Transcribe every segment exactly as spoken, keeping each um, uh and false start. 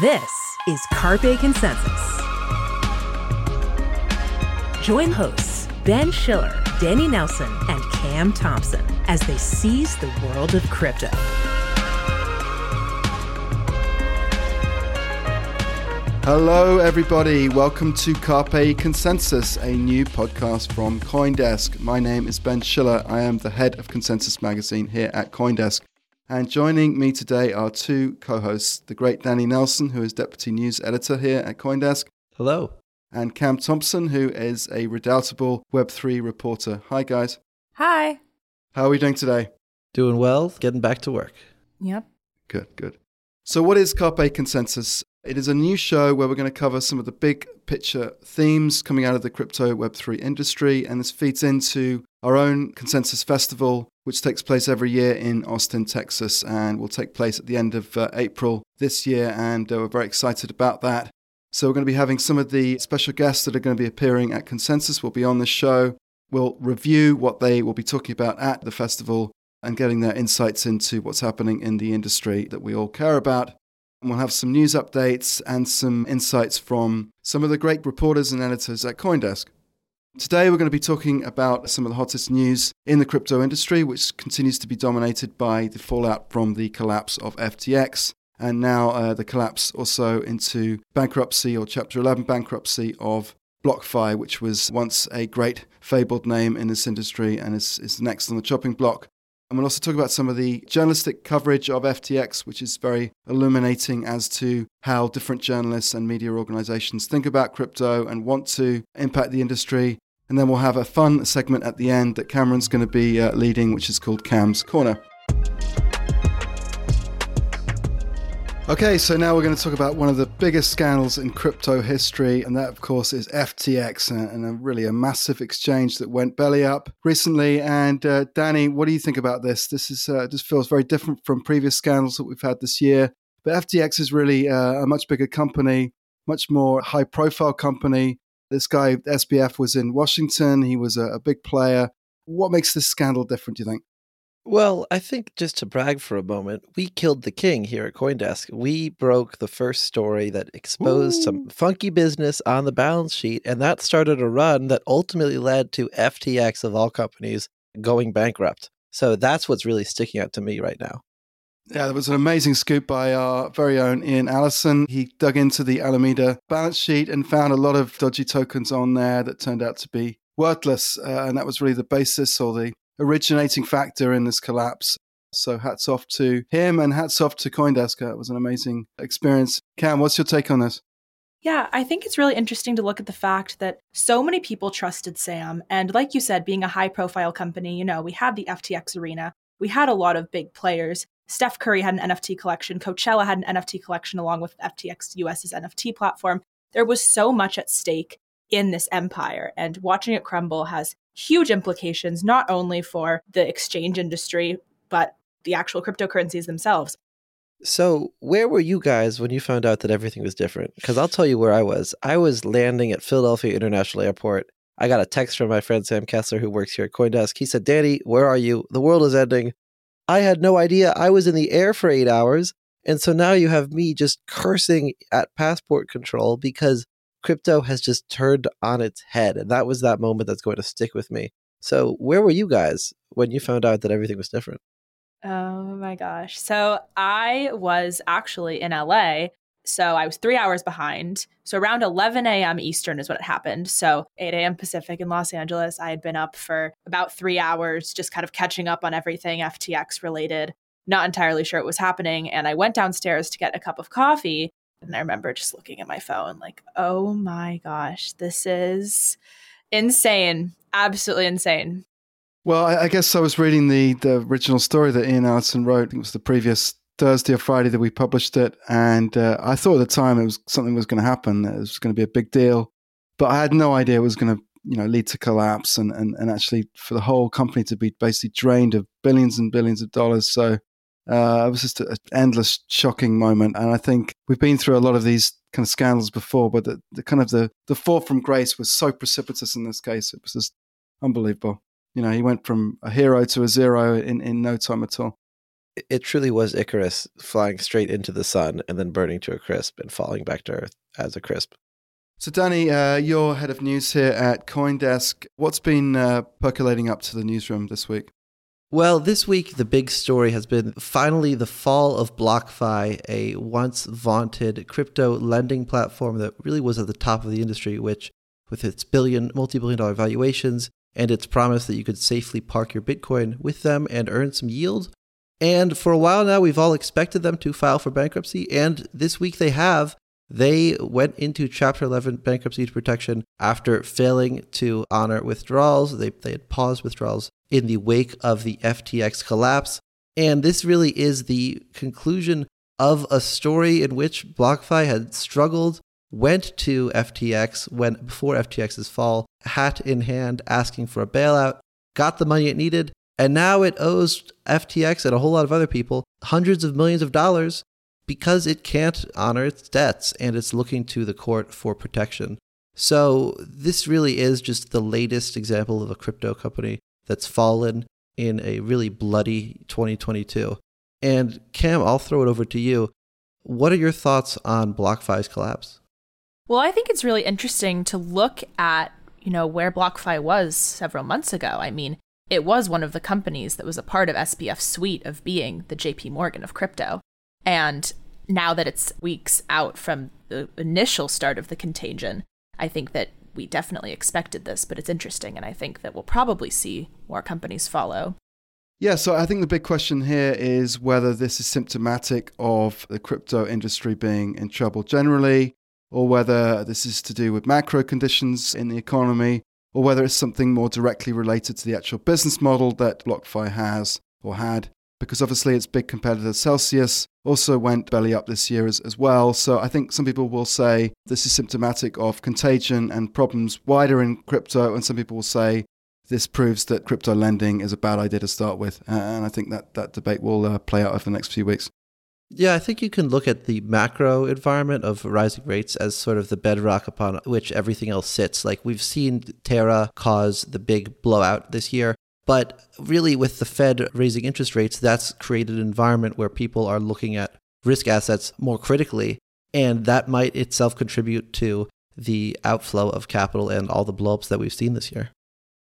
This is Carpe Consensus. Join hosts Ben Schiller, Danny Nelson, and Cam Thompson as they seize the world of crypto. Hello, everybody. Welcome to Carpe Consensus, a new podcast from CoinDesk. My name is Ben Schiller. I am the head of Consensus Magazine here at CoinDesk. And joining me today are two co-hosts, the great Danny Nelson, who is deputy news editor here at CoinDesk. Hello. And Cam Thompson, who is a redoubtable Web three reporter. Hi, guys. Hi. How are we doing today? Doing well, getting back to work. Yep. Good, good. So what is Carpe Consensus? It is a new show where we're going to cover some of the big picture themes coming out of the crypto Web three industry, and this feeds into our own Consensus Festival, which takes place every year in Austin, Texas, and will take place at the end of uh, April this year, and uh, we're very excited about that. So we're going to be having some of the special guests that are going to be appearing at Consensus will be on this show. We'll review what they will be talking about at the festival and getting their insights into what's happening in the industry that we all care about. And we'll have some news updates and some insights from some of the great reporters and editors at CoinDesk. Today, we're going to be talking about some of the hottest news in the crypto industry, which continues to be dominated by the fallout from the collapse of F T X, and now uh, the collapse also into bankruptcy or Chapter eleven bankruptcy of BlockFi, which was once a great fabled name in this industry and is, is next on the chopping block. And we'll also talk about some of the journalistic coverage of F T X, which is very illuminating as to how different journalists and media organizations think about crypto and want to impact the industry. And then we'll have a fun segment at the end that Cameron's going to be uh, leading, which is called Cam's Corner. Okay, so now we're going to talk about one of the biggest scandals in crypto history, and that, of course, is F T X, and a, really a massive exchange that went belly up recently. And uh, Danny, what do you think about this? This is uh, just feels very different from previous scandals that we've had this year. But F T X is really uh, a much bigger company, much more high-profile company. This guy, S B F, was in Washington. He was a, a big player. What makes this scandal different, do you think? Well, I think just to brag for a moment, we killed the king here at CoinDesk. We broke the first story that exposed Ooh. some funky business on the balance sheet, and that started a run that ultimately led to F T X, of all companies, going bankrupt. So that's what's really sticking out to me right now. Yeah, there was an amazing scoop by our very own Ian Allison. He dug into the Alameda balance sheet and found a lot of dodgy tokens on there that turned out to be worthless, uh, and that was really the basis or the originating factor in this collapse. So hats off to him and hats off to CoinDesk. It was an amazing experience. Cam, what's your take on this? Yeah, I think it's really interesting to look at the fact that so many people trusted Sam. And like you said, being a high profile company, you know, we had the F T X arena. We had a lot of big players. Steph Curry had an N F T collection. Coachella had an N F T collection along with F T X U S's N F T platform. There was so much at stake in this empire, and watching it crumble has huge implications, not only for the exchange industry, but the actual cryptocurrencies themselves. So where were you guys when you found out that everything was different? Because I'll tell you where I was. I was landing at Philadelphia International Airport. I got a text from my friend Sam Kessler, who works here at CoinDesk. He said, Danny, where are you? The world is ending. I had no idea. I was in the air for eight hours. And so now you have me just cursing at passport control because crypto has just turned on its head. And that was that moment that's going to stick with me. So where were you guys when you found out that everything was different? Oh my gosh. So I was actually in L A. So I was three hours behind. So around eleven a.m. Eastern is when it happened. So eight a.m. Pacific in Los Angeles, I had been up for about three hours, just kind of catching up on everything F T X related, not entirely sure what was happening. And I went downstairs to get a cup of coffee. And I remember just looking at my phone like, oh my gosh, this is insane. Absolutely insane. Well, I, I guess I was reading the, the original story that Ian Allison wrote. It was the previous Thursday or Friday that we published it. And uh, I thought at the time it was something was going to happen. It was going to be a big deal. But I had no idea it was going to you know, lead to collapse and, and, and actually for the whole company to be basically drained of billions and billions of dollars. So Uh, it was just an endless, shocking moment. And I think we've been through a lot of these kind of scandals before, but the, the kind of the, the fall from grace was so precipitous in this case. It was just unbelievable. You know, he went from a hero to a zero in, in no time at all. it truly was Icarus flying straight into the sun and then burning to a crisp and falling back to earth as a crisp. So Danny, uh, you're head of news here at CoinDesk. What's been uh, percolating up to the newsroom this week? Well, this week, the big story has been finally the fall of BlockFi, a once vaunted crypto lending platform that really was at the top of the industry, which with its billion, multi-billion dollar valuations and its promise that you could safely park your Bitcoin with them and earn some yield. And for a while now, we've all expected them to file for bankruptcy. And this week they have. They went into Chapter eleven bankruptcy protection after failing to honor withdrawals. They, they had paused withdrawals in the wake of the F T X collapse. And this really is the conclusion of a story in which BlockFi had struggled, went to F T X when before F T X's fall, hat in hand, asking for a bailout, got the money it needed, and now it owes F T X and a whole lot of other people hundreds of millions of dollars because it can't honor its debts and it's looking to the court for protection. So this really is just the latest example of a crypto company that's fallen in a really bloody twenty twenty-two. And Cam, I'll throw it over to you. What are your thoughts on BlockFi's collapse? Well, I think it's really interesting to look at, you know, where BlockFi was several months ago. I mean, it was one of the companies that was a part of S B F's suite of being the J P Morgan of crypto. And now that it's weeks out from the initial start of the contagion, I think that we definitely expected this, but it's interesting. And I think that we'll probably see more companies follow. Yeah, so I think the big question here is whether this is symptomatic of the crypto industry being in trouble generally, or whether this is to do with macro conditions in the economy, or whether it's something more directly related to the actual business model that BlockFi has or had, because obviously its big competitor Celsius also went belly up this year as, as well. So I think some people will say this is symptomatic of contagion and problems wider in crypto, and some people will say this proves that crypto lending is a bad idea to start with. And I think that that debate will uh, play out over the next few weeks. Yeah, I think you can look at the macro environment of rising rates as sort of the bedrock upon which everything else sits. Like we've seen Terra cause the big blowout this year, but really with the Fed raising interest rates, that's created an environment where people are looking at risk assets more critically, and that might itself contribute to the outflow of capital and all the blowups that we've seen this year.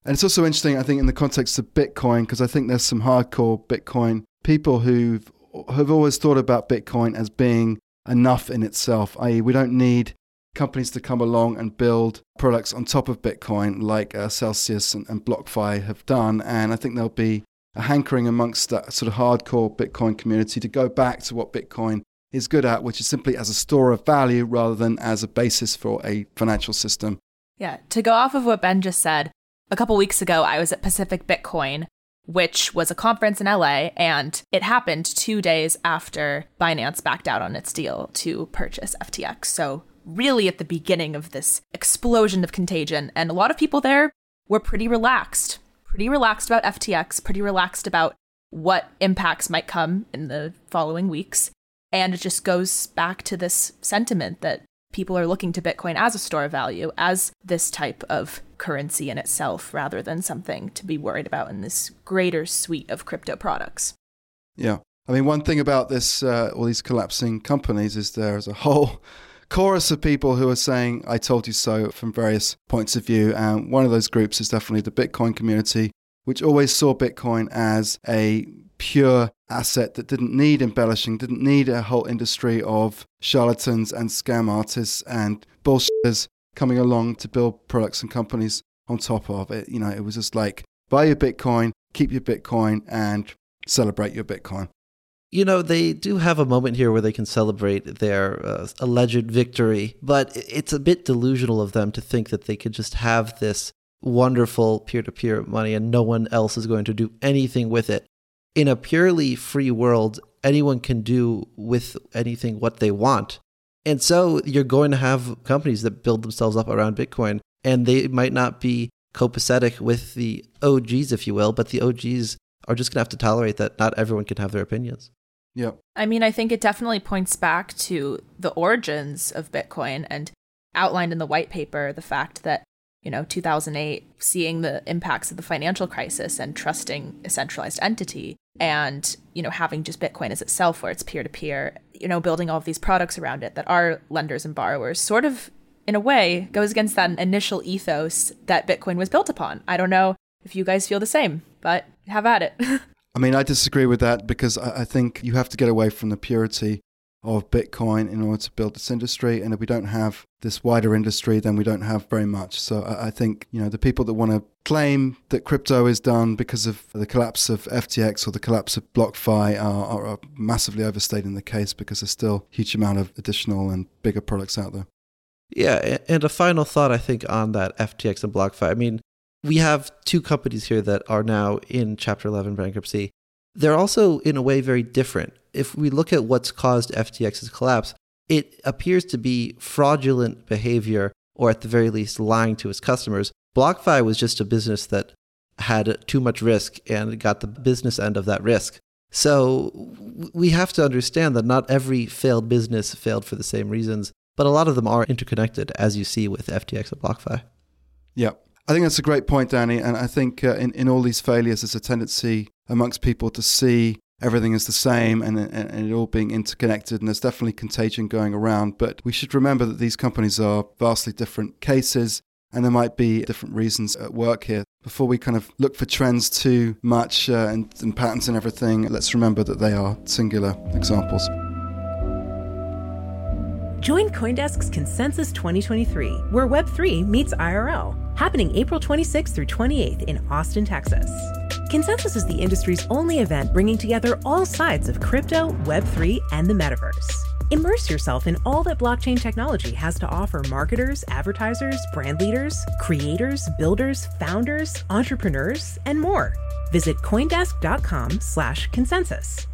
And it's also interesting, I think, in the context of Bitcoin, because I think there's some hardcore Bitcoin people who've have always thought about Bitcoin as being enough in itself, that is we don't need companies to come along and build products on top of Bitcoin like uh, Celsius and, and BlockFi have done. And I think there'll be a hankering amongst that sort of hardcore Bitcoin community to go back to what Bitcoin is good at, which is simply as a store of value rather than as a basis for a financial system. Yeah, to go off of what Ben just said, a couple weeks ago, I was at Pacific Bitcoin, which was a conference in L A, and it happened two days after Binance backed out on its deal to purchase F T X. So really at the beginning of this explosion of contagion, and a lot of people there were pretty relaxed, pretty relaxed about F T X, pretty relaxed about what impacts might come in the following weeks. And it just goes back to this sentiment that people are looking to Bitcoin as a store of value, as this type of currency in itself, rather than something to be worried about in this greater suite of crypto products. Yeah. I mean, one thing about this, uh, all these collapsing companies is there's a whole chorus of people who are saying, I told you so, from various points of view. And one of those groups is definitely the Bitcoin community, which always saw Bitcoin as a pure asset that didn't need embellishing, didn't need a whole industry of charlatans and scam artists and bullshitters coming along to build products and companies on top of it. You know, it was just like, buy your Bitcoin, keep your Bitcoin, and celebrate your Bitcoin. You know, they do have a moment here where they can celebrate their uh, alleged victory, but it's a bit delusional of them to think that they could just have this wonderful peer-to-peer money and no one else is going to do anything with it. In a purely free world, anyone can do with anything what they want. And so you're going to have companies that build themselves up around Bitcoin, and they might not be copacetic with the O Gs, if you will, but the O Gs are just going to have to tolerate that not everyone can have their opinions. Yeah. I mean, I think it definitely points back to the origins of Bitcoin and outlined in the white paper, the fact that, you know, two thousand eight, seeing the impacts of the financial crisis and trusting a centralized entity, and, you know, having just Bitcoin as itself where it's peer-to-peer, you know, building all of these products around it that are lenders and borrowers, sort of, in a way, goes against that initial ethos that Bitcoin was built upon. I don't know if you guys feel the same, but have at it. I mean, I disagree with that, because I think you have to get away from the purity of Bitcoin in order to build this industry. And if we don't have this wider industry, then we don't have very much. So I think, you know, the people that want to claim that crypto is done because of the collapse of F T X or the collapse of BlockFi are, are massively overstating the case, because there's still a huge amount of additional and bigger products out there. Yeah. And a final thought, I think, on that F T X and BlockFi. I mean, we have two companies here that are now in Chapter eleven bankruptcy. They're also, in a way, very different. If we look at what's caused F T X's collapse, it appears to be fraudulent behavior, or at the very least, lying to its customers. BlockFi was just a business that had too much risk and got the business end of that risk. So we have to understand that not every failed business failed for the same reasons, but a lot of them are interconnected, as you see with F T X and BlockFi. Yeah, I think that's a great point, Danny. And I think uh, in, in all these failures, there's a tendency amongst people to see everything is the same and, and, and it all being interconnected, and there's definitely contagion going around. But we should remember that these companies are vastly different cases, and there might be different reasons at work here. Before we kind of look for trends too much uh, and, and patterns and everything, let's remember that they are singular examples. Join CoinDesk's Consensus twenty twenty-three, where Web three meets I R L, happening April twenty-sixth through twenty-eighth in Austin, Texas. Consensus is the industry's only event bringing together all sides of crypto, Web three, and the metaverse. Immerse yourself in all that blockchain technology has to offer marketers, advertisers, brand leaders, creators, builders, founders, entrepreneurs, and more. Visit coindesk.com slash consensus.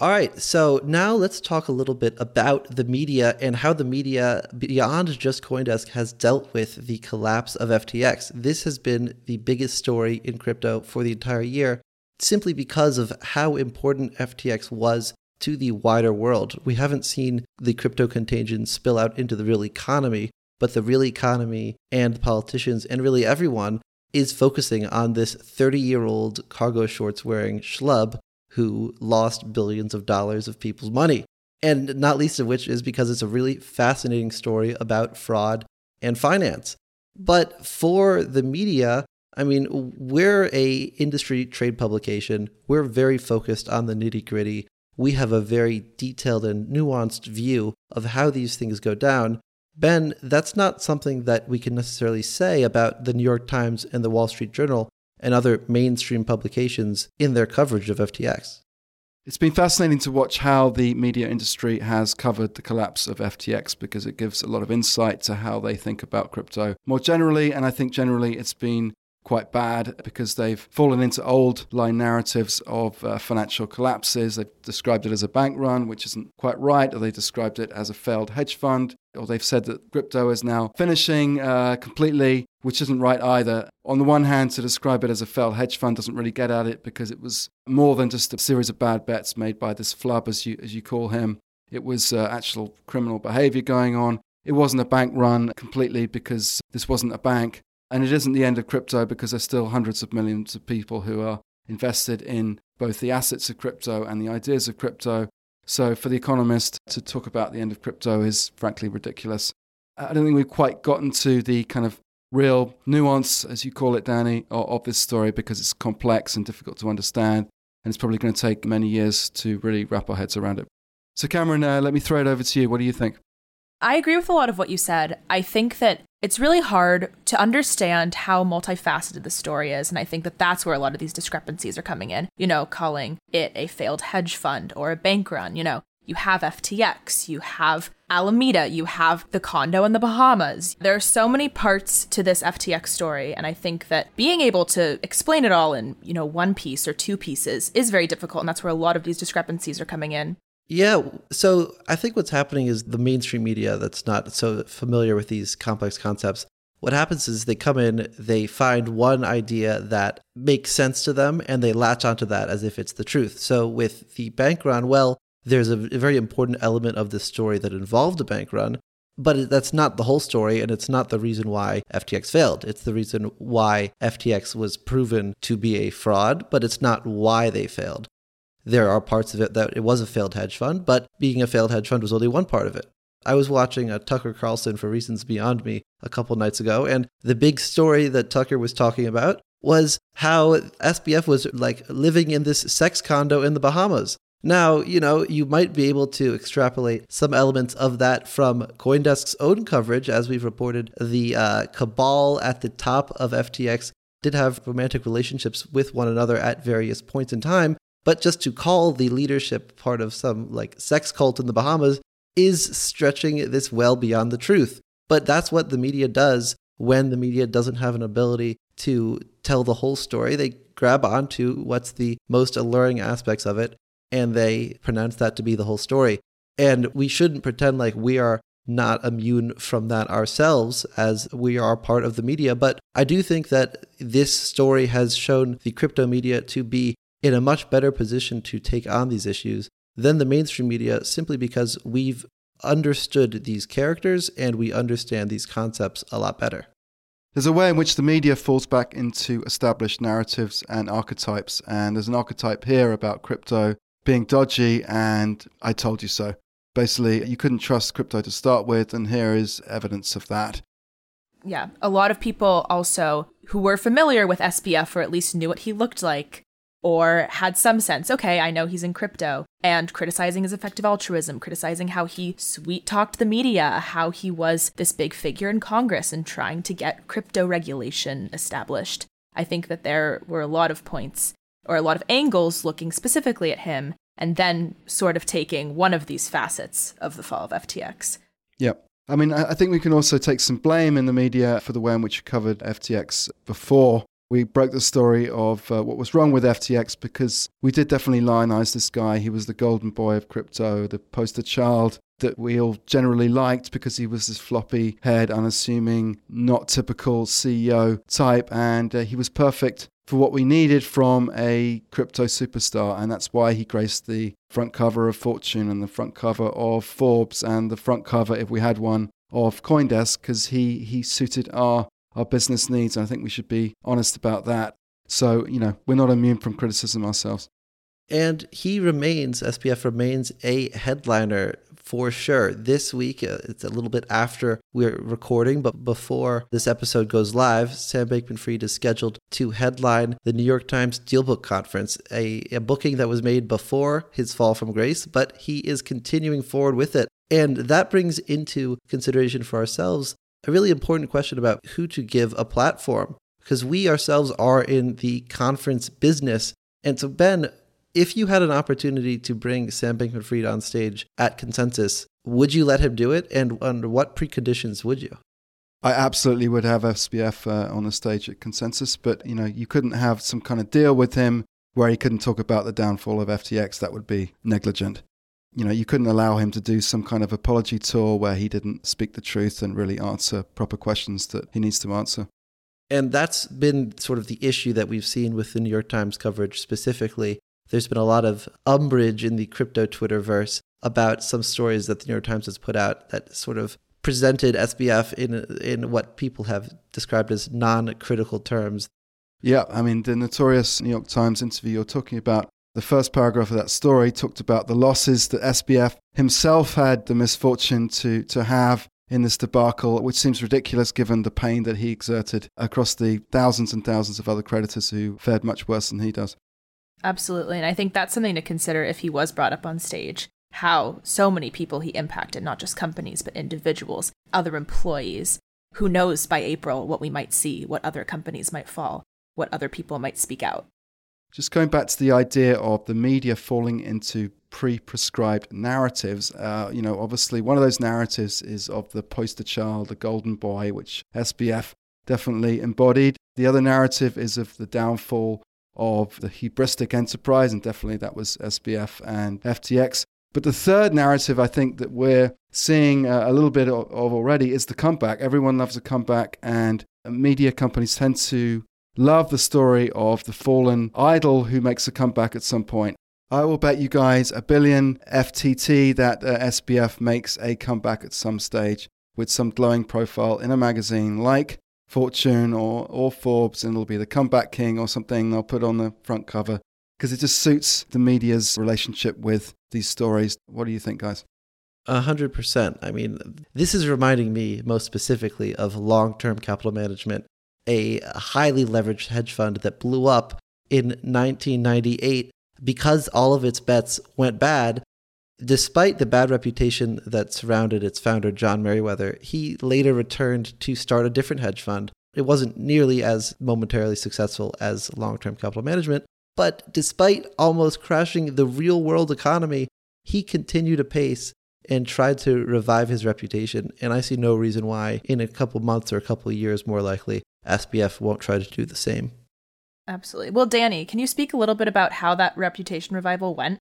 All right, so now let's talk a little bit about the media and how the media, beyond just CoinDesk, has dealt with the collapse of F T X. This has been the biggest story in crypto for the entire year, simply because of how important F T X was to the wider world. We haven't seen the crypto contagion spill out into the real economy, but the real economy and politicians and really everyone is focusing on this thirty-year-old cargo shorts wearing schlub who lost billions of dollars of people's money. And not least of which is because it's a really fascinating story about fraud and finance. But for the media, I mean, we're a industry trade publication. We're very focused on the nitty-gritty. We have a very detailed and nuanced view of how these things go down. Ben, that's not something that we can necessarily say about the New York Times and the Wall Street Journal and other mainstream publications in their coverage of F T X. It's been fascinating to watch how the media industry has covered the collapse of F T X, because it gives a lot of insight to how they think about crypto more generally. And I think generally it's been quite bad, because they've fallen into old line narratives of uh, financial collapses. They've described it as a bank run, which isn't quite right, or they described it as a failed hedge fund, or they've said that crypto is now finishing uh, completely, which isn't right either. On the one hand, to describe it as a failed hedge fund doesn't really get at it, because it was more than just a series of bad bets made by this flub, as you as you call him. It was uh, actual criminal behavior going on. It wasn't a bank run completely, because this wasn't a bank. And it isn't the end of crypto, because there's still hundreds of millions of people who are invested in both the assets of crypto and the ideas of crypto. So for The Economist to talk about the end of crypto is frankly ridiculous. I don't think we've quite gotten to the kind of real nuance, as you call it, Danny, of this story, because it's complex and difficult to understand. And it's probably going to take many years to really wrap our heads around it. So Cameron, uh, let me throw it over to you. What do you think? I agree with a lot of what you said. I think that it's really hard to understand how multifaceted the story is. And I think that that's where a lot of these discrepancies are coming in, you know, calling it a failed hedge fund or a bank run. You know, you have F T X, you have Alameda, you have the condo in the Bahamas. There are so many parts to this F T X story. And I think that being able to explain it all in, you know, one piece or two pieces is very difficult. And that's where a lot of these discrepancies are coming in. Yeah, so I think what's happening is the mainstream media that's not so familiar with these complex concepts, what happens is they come in, they find one idea that makes sense to them, and they latch onto that as if it's the truth. So with the bank run, well, there's a very important element of this story that involved a bank run, But that's not the whole story, and it's not the reason why F T X failed. It's the reason why F T X was proven to be a fraud, but it's not why they failed. There are parts of it that it was a failed hedge fund, but being a failed hedge fund was only one part of it. I was watching a Tucker Carlson For Reasons Beyond Me a couple nights ago, and the big story that Tucker was talking about was how S B F was like living in this sex condo in the Bahamas. Now, you know, you might be able to extrapolate some elements of that from CoinDesk's own coverage. As we've reported, the uh, cabal at the top of F T X did have romantic relationships with one another at various points in time. But just to call the leadership part of some like sex cult in the Bahamas is stretching this well beyond the truth. But that's what the media does when the media doesn't have an ability to tell the whole story. They grab onto what's the most alluring aspects of it, and they pronounce that to be the whole story. And we shouldn't pretend like we are not immune from that ourselves, as we are part of the media. But I do think that this story has shown the crypto media to be in a much better position to take on these issues than the mainstream media, simply because we've understood these characters and we understand these concepts a lot better. There's a way in which the media falls back into established narratives and archetypes. And there's an archetype here about crypto being dodgy and I told you so. Basically, you couldn't trust crypto to start with, and here is evidence of that. Yeah, a lot of people also who were familiar with S B F, or at least knew what he looked like, or had some sense, okay, I know he's in crypto, and criticizing his effective altruism, criticizing how he sweet-talked the media, how he was this big figure in Congress and trying to get crypto regulation established. I think that there were a lot of points or a lot of angles looking specifically at him, and then sort of taking one of these facets of the fall of F T X. Yep. I mean, I think we can also take some blame in the media for the way in which you covered F T X before. We broke the story of uh, what was wrong with F T X because we did definitely lionize this guy. He was the golden boy of crypto, the poster child that we all generally liked because he was this floppy-haired, unassuming, not typical C E O type, and uh, he was perfect for what we needed from a crypto superstar. And that's why he graced the front cover of Fortune and the front cover of Forbes and the front cover, if we had one, of CoinDesk, because he, he suited our, our business needs. And I think we should be honest about that. So, you know, we're not immune from criticism ourselves. And he remains, S B F remains a headliner for sure. This week, it's a little bit after we're recording, but before this episode goes live, Sam Bankman-Fried is scheduled to headline the New York Times Dealbook Conference, a, a booking that was made before his fall from grace, but he is continuing forward with it. And that brings into consideration for ourselves a really important question about who to give a platform, because we ourselves are in the conference business. And so, Ben, if you had an opportunity to bring Sam Bankman-Fried on stage at Consensus, would you let him do it? And under what preconditions would you? I absolutely would have S B F uh, on the stage at Consensus, but you know, you couldn't have some kind of deal with him where he couldn't talk about the downfall of F T X. That would be negligent. You know, you couldn't allow him to do some kind of apology tour where he didn't speak the truth and really answer proper questions that he needs to answer. And that's been sort of the issue that we've seen with the New York Times coverage specifically. There's been a lot of umbrage in the crypto Twitterverse about some stories that the New York Times has put out that sort of presented S B F in in what people have described as non-critical terms. Yeah, I mean, the notorious New York Times interview you're talking about, the first paragraph of that story talked about the losses that S B F himself had the misfortune to to have in this debacle, which seems ridiculous given the pain that he exerted across the thousands and thousands of other creditors who fared much worse than he does. Absolutely. And I think that's something to consider if he was brought up on stage, how so many people he impacted, not just companies, but individuals, other employees. Who knows by April what we might see, what other companies might fall, what other people might speak out. Just going back to the idea of the media falling into pre-prescribed narratives, uh, you know, obviously one of those narratives is of the poster child, the golden boy, which S B F definitely embodied. The other narrative is of the downfall of the hubristic enterprise, and definitely that was S B F and F T X. But the third narrative I think that we're seeing a little bit of already is the comeback. Everyone loves a comeback, and media companies tend to love the story of the fallen idol who makes a comeback at some point. I will bet you guys a billion F T T that uh, S B F makes a comeback at some stage. with some glowing profile in a magazine like Fortune or, or Forbes, and it'll be the comeback king or something they'll put on the front cover because it just suits the media's relationship with these stories. What do you think, guys? A hundred percent. I mean, this is reminding me most specifically of long-term capital management, a highly leveraged hedge fund that blew up in nineteen ninety-eight because all of its bets went bad. Despite the bad reputation that surrounded its founder, John Merriweather, he later returned to start a different hedge fund. It wasn't nearly as momentarily successful as long-term capital management, but despite almost crashing the real-world economy, he continued apace and tried to revive his reputation. And I see no reason why in a couple months or a couple years, more likely, S B F won't try to do the same. Absolutely. Well, Danny, can you speak a little bit about how that reputation revival went?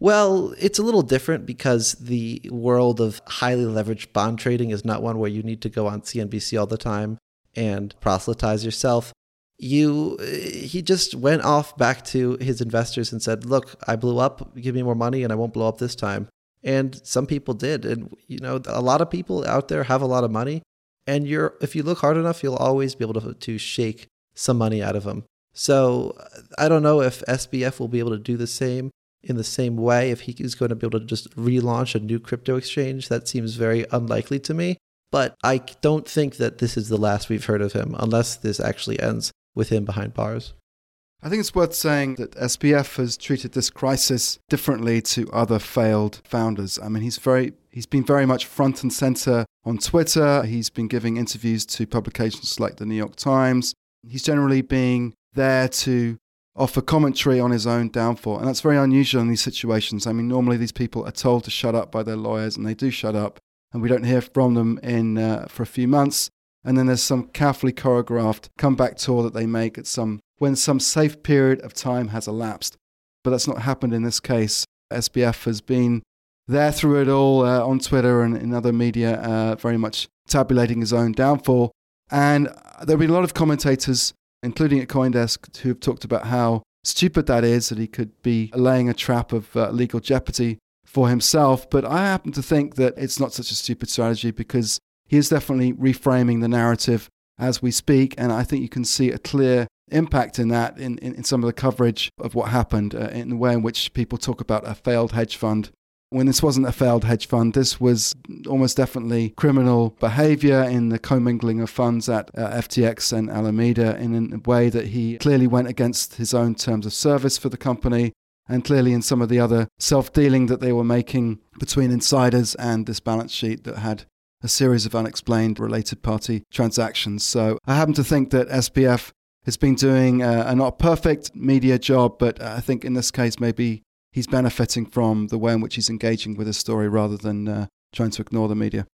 Well, it's a little different because the world of highly leveraged bond trading is not one where you need to go on C N B C all the time and proselytize yourself. You, he just went off back to his investors and said, look, I blew up, give me more money and I won't blow up this time. And some people did. And, you know, a lot of people out there have a lot of money. And you're, if you look hard enough, you'll always be able to, to shake some money out of them. So I don't know if S B F will be able to do the same in the same way, if he is going to be able to just relaunch a new crypto exchange. That seems very unlikely to me. But I don't think that this is the last we've heard of him, unless this actually ends with him behind bars. I think it's worth saying that S B F has treated this crisis differently to other failed founders. I mean, he's very he's been very much front and center on Twitter. He's been giving interviews to publications like the New York Times. He's generally being there to offer commentary on his own downfall. And that's very unusual in these situations. I mean, normally these people are told to shut up by their lawyers, and they do shut up. And we don't hear from them in uh, for a few months. And then there's some carefully choreographed comeback tour that they make at some when some safe period of time has elapsed. But that's not happened in this case. S B F has been there through it all uh, on Twitter and in other media, uh, very much tabulating his own downfall. And there'll be a lot of commentators, including at CoinDesk, who have talked about how stupid that is, that he could be laying a trap of uh, legal jeopardy for himself. But I happen to think that it's not such a stupid strategy, because he is definitely reframing the narrative as we speak. And I think you can see a clear impact in that in, in, in some of the coverage of what happened, uh, in the way in which people talk about a failed hedge fund. When this wasn't a failed hedge fund, this was almost definitely criminal behavior in the commingling of funds at uh, F T X and Alameda, in a way that he clearly went against his own terms of service for the company, and clearly in some of the other self-dealing that they were making between insiders and this balance sheet that had a series of unexplained related party transactions. So I happen to think that S B F has been doing a, a not perfect media job, but I think in this case maybe he's benefiting from the way in which he's engaging with his story rather than uh, trying to ignore the media.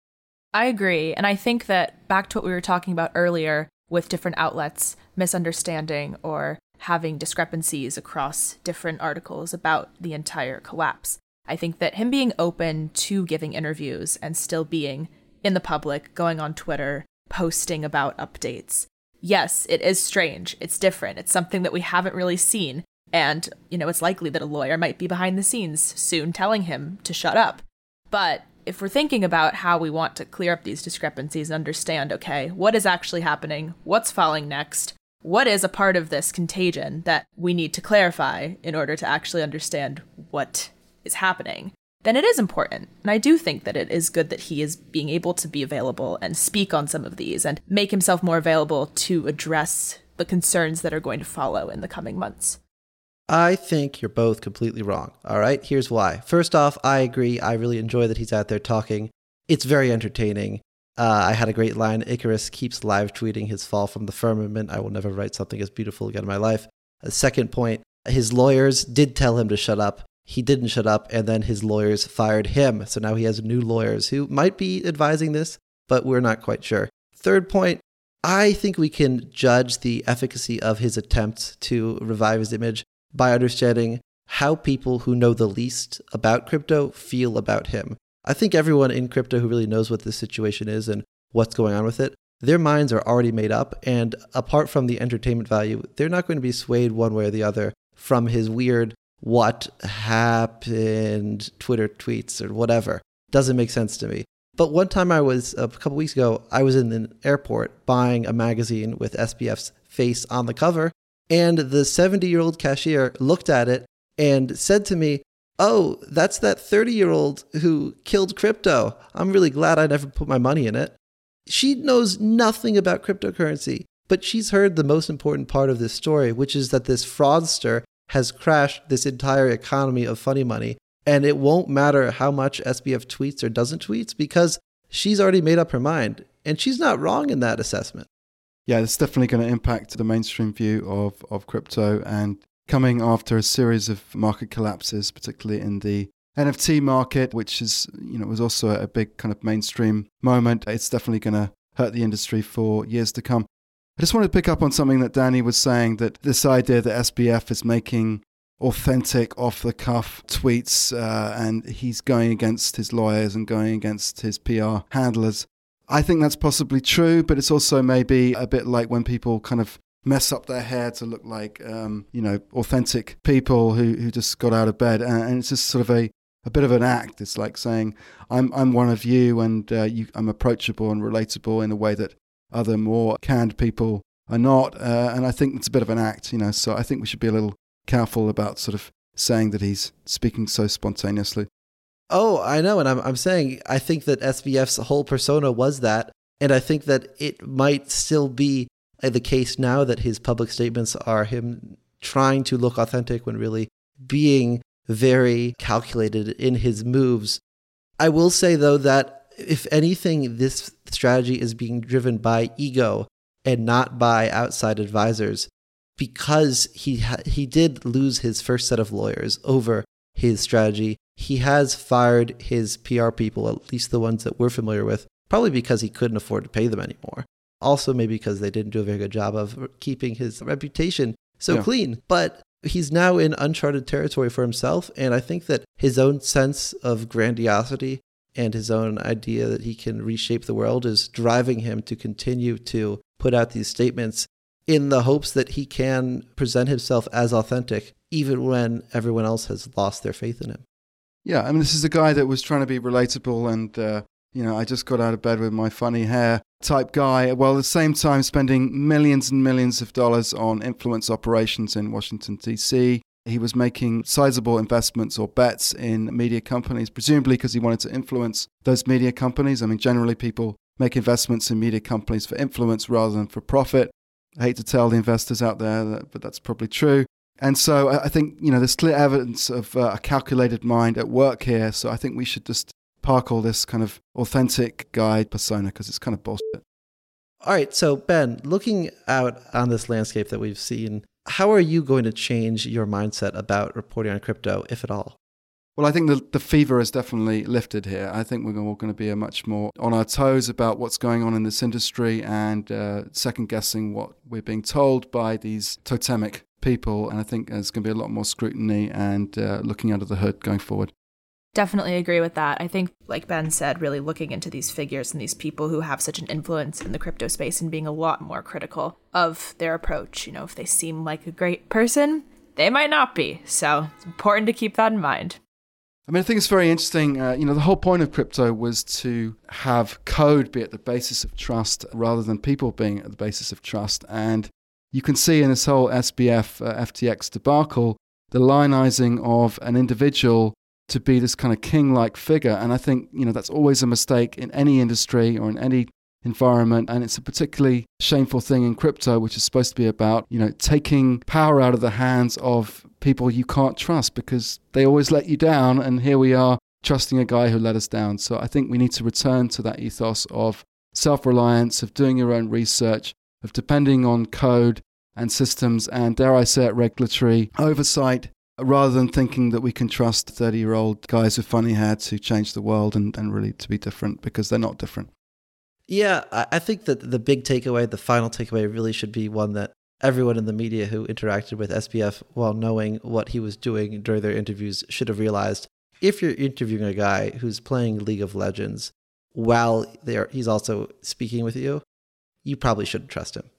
I agree. And I think that back to what we were talking about earlier with different outlets misunderstanding or having discrepancies across different articles about the entire collapse, I think that him being open to giving interviews and still being in the public, going on Twitter, posting about updates. Yes, it is strange. It's different. It's something that we haven't really seen. And, you know, it's likely that a lawyer might be behind the scenes soon telling him to shut up. But if we're thinking about how we want to clear up these discrepancies and understand, okay, what is actually happening? What's falling next? What is a part of this contagion that we need to clarify in order to actually understand what is happening? Then it is important. And I do think that it is good that he is being able to be available and speak on some of these and make himself more available to address the concerns that are going to follow in the coming months. I think you're both completely wrong. All right, here's why. First off, I agree. I really enjoy that he's out there talking. It's very entertaining. Uh, I had a great line. Icarus keeps live tweeting his fall from the firmament. I will never write something as beautiful again in my life. A second point, his lawyers did tell him to shut up. He didn't shut up, and then his lawyers fired him. So now he has new lawyers who might be advising this, but we're not quite sure. Third point, I think we can judge the efficacy of his attempts to revive his image by understanding how people who know the least about crypto feel about him. I think everyone in crypto who really knows what this situation is and what's going on with it, their minds are already made up. And apart from the entertainment value, they're not going to be swayed one way or the other from his weird what happened Twitter tweets or whatever. Doesn't make sense to me. But one time I was, a couple weeks ago, I was in an airport buying a magazine with S B F's face on the cover, and the seventy-year-old cashier looked at it and said to me, "Oh, that's that thirty-year-old who killed crypto. I'm really glad I never put my money in it." She knows nothing about cryptocurrency, but she's heard the most important part of this story, which is that this fraudster has crashed this entire economy of funny money. And it won't matter how much S B F tweets or doesn't tweets because she's already made up her mind. And she's not wrong in that assessment. Yeah, it's definitely going to impact the mainstream view of, of crypto. And coming after a series of market collapses, particularly in the N F T market, which is, you know, was also a big kind of mainstream moment, it's definitely going to hurt the industry for years to come. I just wanted to pick up on something that Danny was saying, that this idea that S B F is making authentic, off-the-cuff tweets, uh, and he's going against his lawyers and going against his P R handlers. I think that's possibly true, but it's also maybe a bit like when people kind of mess up their hair to look like, um, you know, authentic people who, who just got out of bed. And, and it's just sort of a, a bit of an act. It's like saying, I'm I'm one of you, and uh, you, I'm approachable and relatable in a way that other more canned people are not. Uh, and I think it's a bit of an act, you know, so I think we should be a little careful about sort of saying that he's speaking so spontaneously. Oh, I know. And I'm I'm saying I think that S B F's whole persona was that. And I think that it might still be the case now that his public statements are him trying to look authentic when really being very calculated in his moves. I will say, though, that if anything, this strategy is being driven by ego and not by outside advisors, because he ha- he did lose his first set of lawyers over his strategy. He has fired his P R people, at least the ones that we're familiar with, probably because he couldn't afford to pay them anymore. Also maybe because they didn't do a very good job of keeping his reputation so yeah. clean. But he's now in uncharted territory for himself, and I think that his own sense of grandiosity and his own idea that he can reshape the world is driving him to continue to put out these statements in the hopes that he can present himself as authentic, even when everyone else has lost their faith in him. Yeah, I mean, this is a guy that was trying to be relatable and, uh, you know, I just got out of bed with my funny hair type guy, while at the same time spending millions and millions of dollars on influence operations in Washington, D C. He was making sizable investments or bets in media companies, presumably because he wanted to influence those media companies. I mean, generally people make investments in media companies for influence rather than for profit. I hate to tell the investors out there, that, but that's probably true. And so I think, you know, there's clear evidence of uh, a calculated mind at work here. So I think we should just park all this kind of authentic guy persona because it's kind of bullshit. All right. So, Ben, looking out on this landscape that we've seen, how are you going to change your mindset about reporting on crypto, if at all? Well, I think the, the fever is definitely lifted here. I think we're all going to be a much more on our toes about what's going on in this industry and uh, second-guessing what we're being told by these totemic people. And I think there's going to be a lot more scrutiny and uh, looking under the hood going forward. Definitely agree with that. I think, like Ben said, really looking into these figures and these people who have such an influence in the crypto space and being a lot more critical of their approach. You know, if they seem like a great person, they might not be. So it's important to keep that in mind. I mean, I think it's very interesting. Uh, you know, the whole point of crypto was to have code be at the basis of trust rather than people being at the basis of trust. And you can see in this whole S B F, uh, F T X debacle, the lionizing of an individual to be this kind of king-like figure. And I think, you know, that's always a mistake in any industry or in any environment. And it's a particularly shameful thing in crypto, which is supposed to be about, you know, taking power out of the hands of people you can't trust because they always let you down, and here we are trusting a guy who let us down. So I think we need to return to that ethos of self-reliance, of doing your own research, of depending on code and systems and, dare I say it, regulatory oversight, rather than thinking that we can trust thirty-year-old guys with funny hair to change the world and, and really to be different, because they're not different. Yeah, I think that the big takeaway, the final takeaway really should be one that everyone in the media who interacted with S B F while knowing what he was doing during their interviews should have realized. If you're interviewing a guy who's playing League of Legends while they are, he's also speaking with you, you probably shouldn't trust him.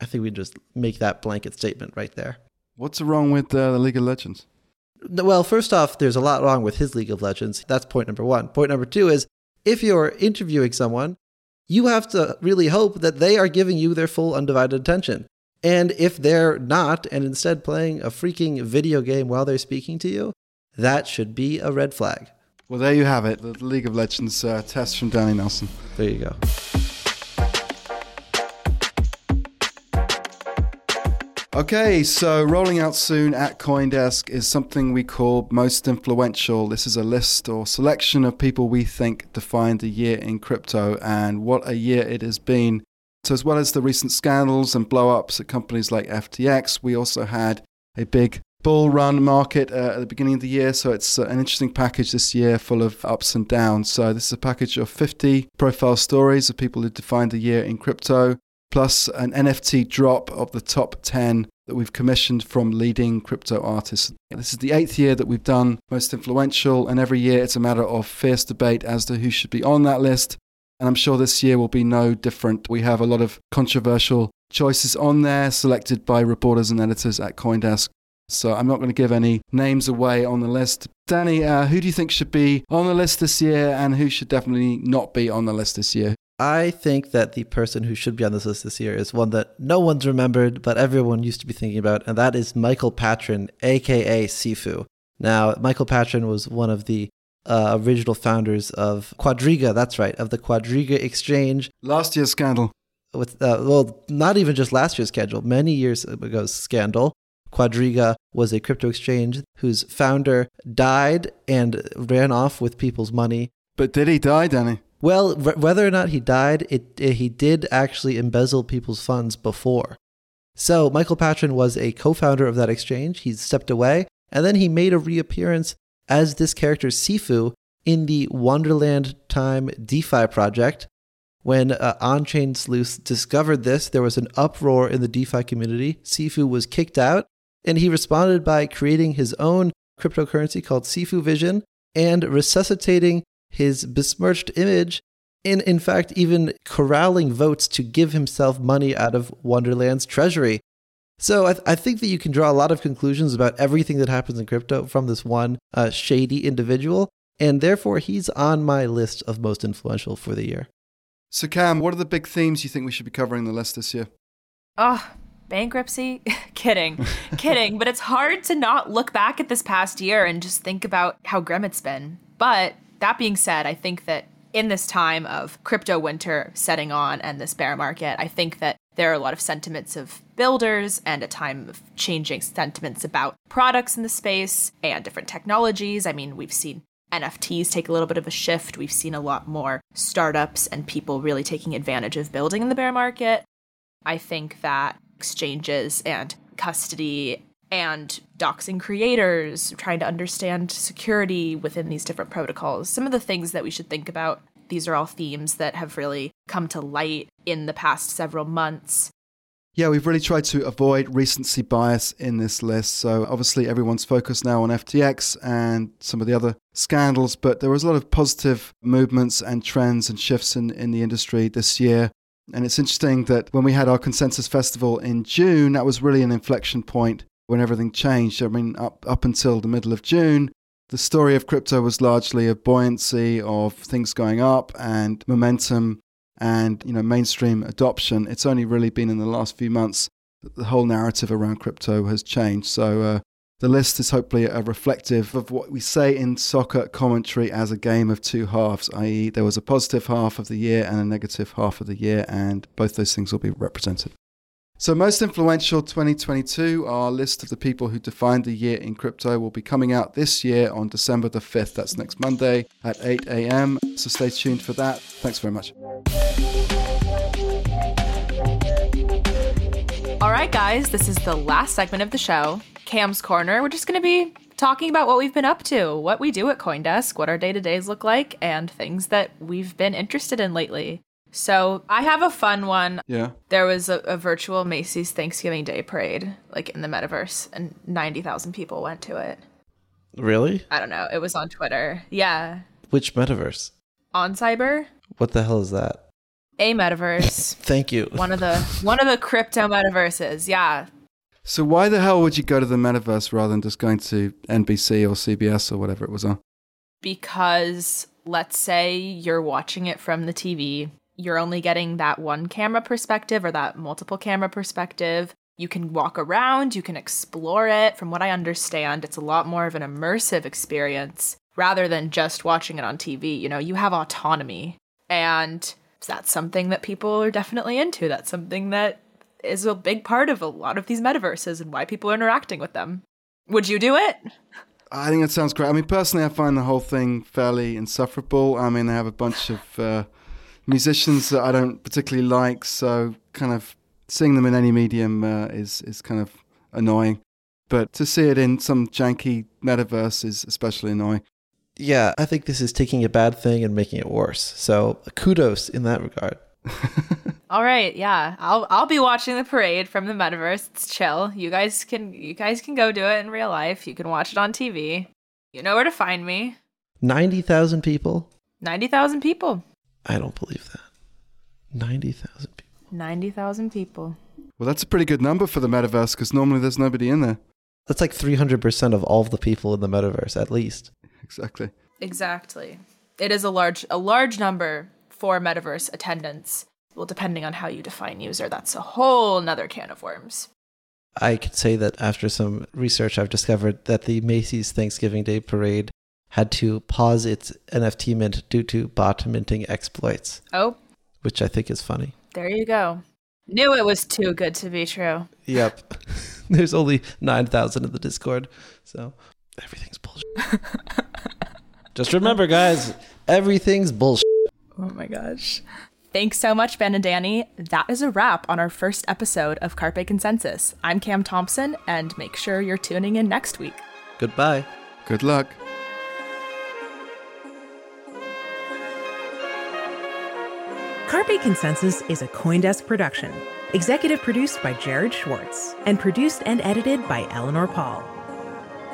I think we just make that blanket statement right there. What's wrong with uh, the League of Legends? Well, first off, there's a lot wrong with his League of Legends. That's point number one. Point number two is if you're interviewing someone, you have to really hope that they are giving you their full undivided attention. And if they're not, and instead playing a freaking video game while they're speaking to you, that should be a red flag. Well, there you have it. The League of Legends uh, test from Danny Nelson. There you go. Okay, so rolling out soon at CoinDesk is something we call Most Influential. This is a list or selection of people we think defined the year in crypto, and what a year it has been. So as well as the recent scandals and blow-ups at companies like F T X, we also had a big bull run market uh, at the beginning of the year. So it's uh, an interesting package this year full of ups and downs. So this is a package of fifty profile stories of people who defined the year in crypto, plus an N F T drop of the top ten that we've commissioned from leading crypto artists. This is the eighth year that we've done Most Influential, and every year it's a matter of fierce debate as to who should be on that list. And I'm sure this year will be no different. We have a lot of controversial choices on there, selected by reporters and editors at CoinDesk. So I'm not going to give any names away on the list. Danny, uh, who do you think should be on the list this year, and who should definitely not be on the list this year? I think that the person who should be on this list this year is one that no one's remembered, but everyone used to be thinking about, and that is Michael Patron, aka Sifu. Now, Michael Patron was one of the uh, original founders of Quadriga, that's right, of the Quadriga Exchange. Last year's scandal. With uh, well, not even just last year's scandal, many years ago's scandal. Quadriga was a crypto exchange whose founder died and ran off with people's money. But did he die, Danny? Well, whether or not he died, it, it, he did actually embezzle people's funds before. So Michael Patron was a co-founder of that exchange. He stepped away, and then he made a reappearance as this character Sifu in the Wonderland Time DeFi project. When uh, on-chain sleuths discovered this, there was an uproar in the DeFi community. Sifu was kicked out, and he responded by creating his own cryptocurrency called Sifu Vision and resuscitating his besmirched image, and in fact even corralling votes to give himself money out of Wonderland's treasury. So I, th- I think that you can draw a lot of conclusions about everything that happens in crypto from this one uh, shady individual, and therefore he's on my list of most influential for the year. So Cam, what are the big themes you think we should be covering the list this year? Oh, bankruptcy? Kidding. Kidding. But it's hard to not look back at this past year and just think about how grim it's been. But that being said, I think that in this time of crypto winter setting on and this bear market, I think that there are a lot of sentiments of builders and a time of changing sentiments about products in the space and different technologies. I mean, we've seen N F Ts take a little bit of a shift. We've seen a lot more startups and people really taking advantage of building in the bear market. I think that exchanges and custody and doxing creators, trying to understand security within these different protocols. Some of the things that we should think about, these are all themes that have really come to light in the past several months. Yeah, we've really tried to avoid recency bias in this list. So obviously everyone's focused now on F T X and some of the other scandals, but there was a lot of positive movements and trends and shifts in, in the industry this year. And it's interesting that when we had our Consensus Festival in June, that was really an inflection point when everything changed. I mean, up, up until the middle of June, the story of crypto was largely a buoyancy of things going up and momentum and, you know, mainstream adoption. It's only really been in the last few months that the whole narrative around crypto has changed. So uh, the list is hopefully a reflective of what we say in soccer commentary as a game of two halves, that is there was a positive half of the year and a negative half of the year, and both those things will be represented. So Most Influential twenty twenty-two, our list of the people who defined the year in crypto, will be coming out this year on December the fifth. That's next Monday at eight a.m. So stay tuned for that. Thanks very much. All right, guys, this is the last segment of the show, Cam's Corner. We're just going to be talking about what we've been up to, what we do at CoinDesk, what our day-to-days look like, and things that we've been interested in lately. So I have a fun one. Yeah. There was a, a virtual Macy's Thanksgiving Day Parade, like in the metaverse, and ninety thousand people went to it. Really? I don't know. It was on Twitter. Yeah. Which metaverse? On Cyber. What the hell is that? A metaverse. Thank you. One of the one of the crypto metaverses. Yeah. So why the hell would you go to the metaverse rather than just going to N B C or C B S or whatever it was on? Because let's say you're watching it from the T V. You're only getting that one camera perspective or that multiple camera perspective. You can walk around, you can explore it. From what I understand, it's a lot more of an immersive experience rather than just watching it on T V. You know, you have autonomy. And that's something that people are definitely into. That's something that is a big part of a lot of these metaverses and why people are interacting with them. Would you do it? I think that sounds great. I mean, personally, I find the whole thing fairly insufferable. I mean, I have a bunch of uh, musicians that I don't particularly like, so kind of seeing them in any medium uh, is, is kind of annoying. But to see it in some janky metaverse is especially annoying. Yeah, I think this is taking a bad thing and making it worse. So kudos in that regard. All right, yeah. I'll I'll be watching the parade from the metaverse. It's chill. You guys can you guys can go do it in real life. You can watch it on T V. You know where to find me. ninety thousand people? ninety thousand people. I don't believe that. ninety thousand people. ninety thousand people. Well, that's a pretty good number for the metaverse because normally there's nobody in there. That's like three hundred percent of all of the people in the metaverse, at least. Exactly. Exactly. It is a large a large number for metaverse attendance. Well, depending on how you define user, that's a whole nother can of worms. I could say that after some research, I've discovered that the Macy's Thanksgiving Day Parade had to pause its N F T mint due to bot minting exploits. Oh. Which I think is funny. There you go. Knew it was too good to be true. Yep. There's only nine thousand in the Discord, so everything's bullshit. Just remember, guys, everything's bullshit. Oh my gosh. Thanks so much, Ben and Danny. That is a wrap on our first episode of Carpe Consensus. I'm Cam Thompson, and make sure you're tuning in next week. Goodbye. Good luck. Carpe Consensus is a CoinDesk production, executive produced by Jared Schwartz, and produced and edited by Eleanor Paul.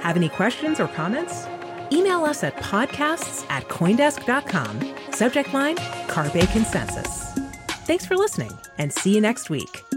Have any questions or comments? Email us at podcasts at coindesk dot com. Subject line, Carpe Consensus. Thanks for listening, and see you next week.